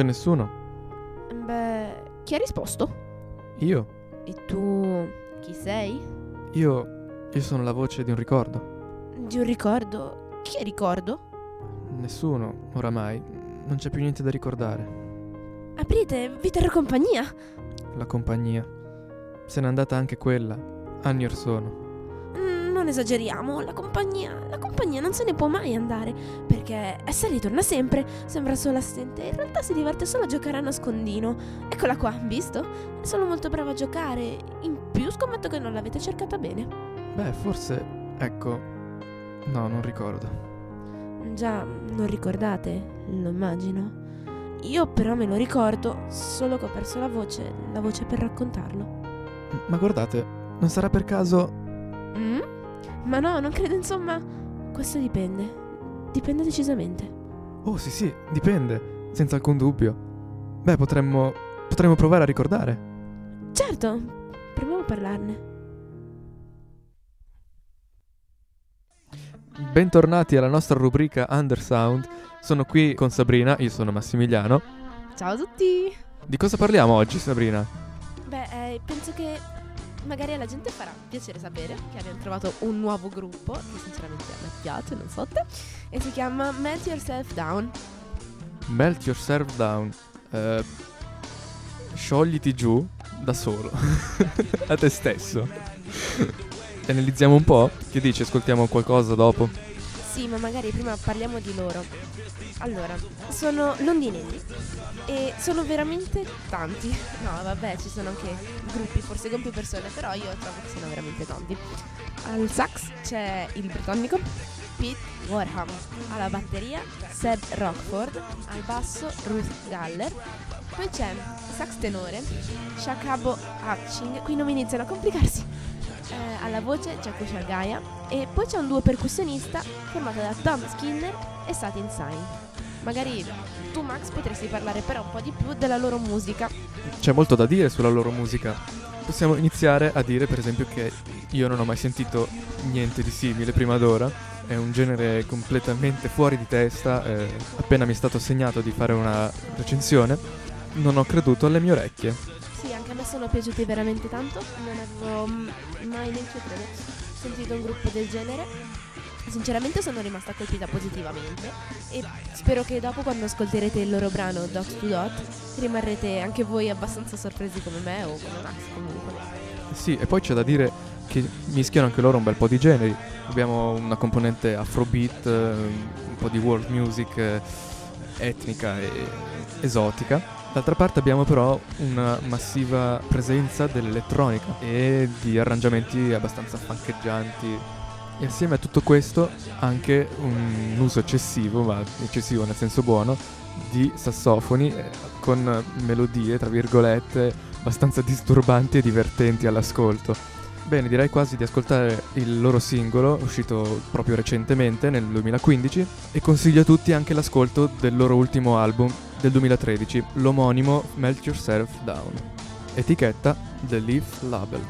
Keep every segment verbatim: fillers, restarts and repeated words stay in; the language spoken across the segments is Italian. c'è nessuno. Beh, chi ha risposto? Io. E tu chi sei? Io... Io sono la voce di un ricordo. Di un ricordo? Che ricordo? Nessuno, oramai. Non c'è più niente da ricordare. Aprite, vi terrò compagnia. La compagnia. Se n'è andata anche quella. Anni or sono. Non esageriamo, la compagnia, la compagnia non se ne può mai andare, perché essa ritorna sempre, sembra solo assente, in realtà si diverte solo a giocare a nascondino. Eccola qua, visto? Sono molto brava a giocare, in più scommetto che non l'avete cercata bene. Beh, forse, ecco, no, non ricordo. Già, non ricordate, lo immagino. Io però me lo ricordo, solo che ho perso la voce, la voce per raccontarlo. Ma guardate, non sarà per caso... Mm? Ma no, non credo, insomma. Questo dipende. Dipende decisamente. Oh, sì, sì, dipende. Senza alcun dubbio. Beh, potremmo... Potremmo provare a ricordare. Certo, proviamo a parlarne. Bentornati alla nostra rubrica Undersound. Sono qui con Sabrina, io sono Massimiliano. Ciao a tutti. Di cosa parliamo oggi, Sabrina? Beh, eh, penso che... magari alla gente farà piacere sapere che abbiamo trovato un nuovo gruppo che sinceramente a me piace, non so te, e si chiama Melt Yourself Down. Melt Yourself Down, eh, sciogliti giù da solo a te stesso. Analizziamo un po'? Che dici? Ascoltiamo qualcosa dopo? Sì, ma magari prima parliamo di loro. Allora, sono londinesi e sono veramente tanti. No, vabbè, ci sono anche gruppi, forse con più persone, però io trovo che siano veramente tanti. Al sax c'è il britannico Pete Warham, alla batteria Seb Rockford, al basso Ruth Galler, poi c'è il sax tenore Shabaka Hatching, qui non mi iniziano a complicarsi. Eh, alla voce c'è Kusha Gaia e poi c'è un duo percussionista formato da Tom Skinner e Satin Singh. Magari tu, Max, potresti parlare però un po' di più della loro musica. C'è molto da dire sulla loro musica. Possiamo iniziare a dire per esempio che io non ho mai sentito niente di simile prima d'ora. È un genere completamente fuori di testa. eh, Appena mi è stato assegnato di fare una recensione, non ho creduto alle mie orecchie. Sì, anche a me sono piaciuti veramente tanto, non avevo mai neanche credo sentito un gruppo del genere. Sinceramente sono rimasta colpita positivamente e spero che dopo, quando ascolterete il loro brano Dot to Dot, rimarrete anche voi abbastanza sorpresi come me o come Max comunque. Sì, e poi c'è da dire che mischiano anche loro un bel po' di generi. Abbiamo una componente afrobeat, un po' di world music etnica e esotica. D'altra parte abbiamo però una massiva presenza dell'elettronica e di arrangiamenti abbastanza funcheggianti, e assieme a tutto questo anche un uso eccessivo, ma eccessivo nel senso buono, di sassofoni con melodie, tra virgolette, abbastanza disturbanti e divertenti all'ascolto. Bene, direi quasi di ascoltare il loro singolo, uscito proprio recentemente nel duemilaquindici, e consiglio a tutti anche l'ascolto del loro ultimo album del duemilatredici, l'omonimo Melt Yourself Down, etichetta The Leaf Label.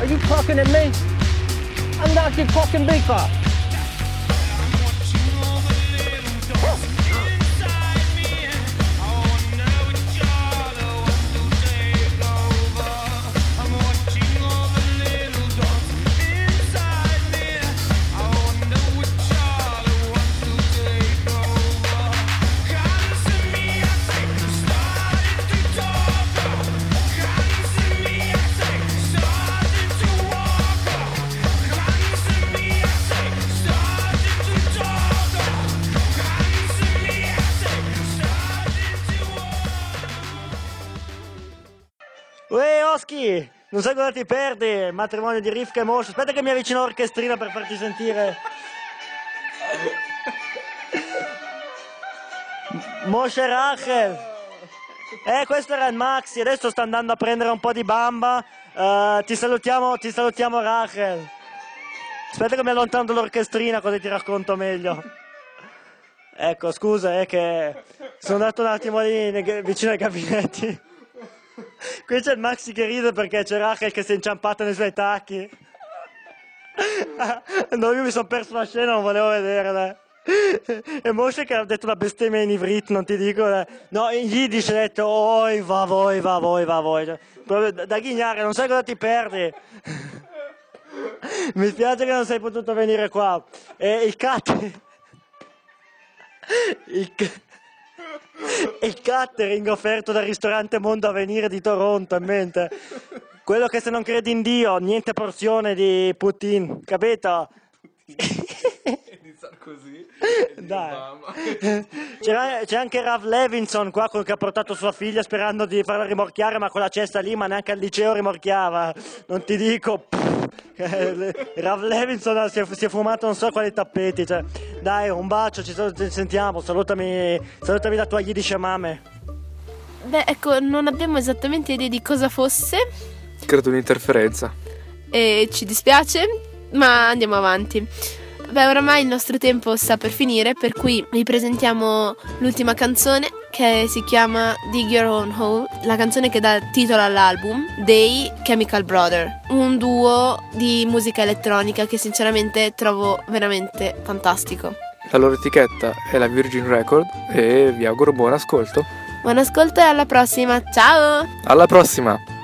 Are you cocking at me? I'm not your fucking beaker. Non so cosa ti perdi, matrimonio di Rivka e Moscio. Aspetta che mi avvicino l'orchestrina per farti sentire. Moscio e Rachel. Eh, questo era il maxi, adesso sta andando a prendere un po' di bamba. Uh, ti salutiamo, ti salutiamo Rachel. Aspetta che mi allontano l'orchestrina, così ti racconto meglio. Ecco, scusa, è eh, che sono andato un attimo lì vicino ai gabinetti. Qui c'è il Maxi che ride perché c'è Rachel che si è inciampata nei suoi tacchi. No, io mi sono perso la scena, non volevo vederla. E Moshe che ha detto una bestemmia in ivrit, non ti dico. No, in Yiddish ha detto oi va voi va voi va voi. Proprio da ghignare, non sai cosa ti perdi. Mi spiace che non sei potuto venire qua. E il cat... Il cat... il catering offerto dal ristorante Mondo Avvenire di Toronto, in mente quello che se non credi in Dio niente porzione di Putin, capito? E di Sarkozy e di dai Obama. C'era, c'è anche Rav Levinson qua che ha portato sua figlia sperando di farla rimorchiare, ma con la cesta lì, ma neanche al liceo rimorchiava, non ti dico. Rav Levinson si è, si è fumato non so quali tappeti, cioè. Dai, un bacio, ci sentiamo, salutami, salutami la tua Yiddish mame. Beh, ecco, non abbiamo esattamente idea di cosa fosse. Credo un'interferenza. E ci dispiace, ma andiamo avanti. Beh, oramai il nostro tempo sta per finire, per cui vi presentiamo l'ultima canzone che si chiama Dig Your Own Hole, la canzone che dà titolo all'album dei Chemical Brothers, un duo di musica elettronica che sinceramente trovo veramente fantastico. La loro etichetta è la Virgin Record e vi auguro buon ascolto. Buon ascolto e alla prossima, ciao! Alla prossima!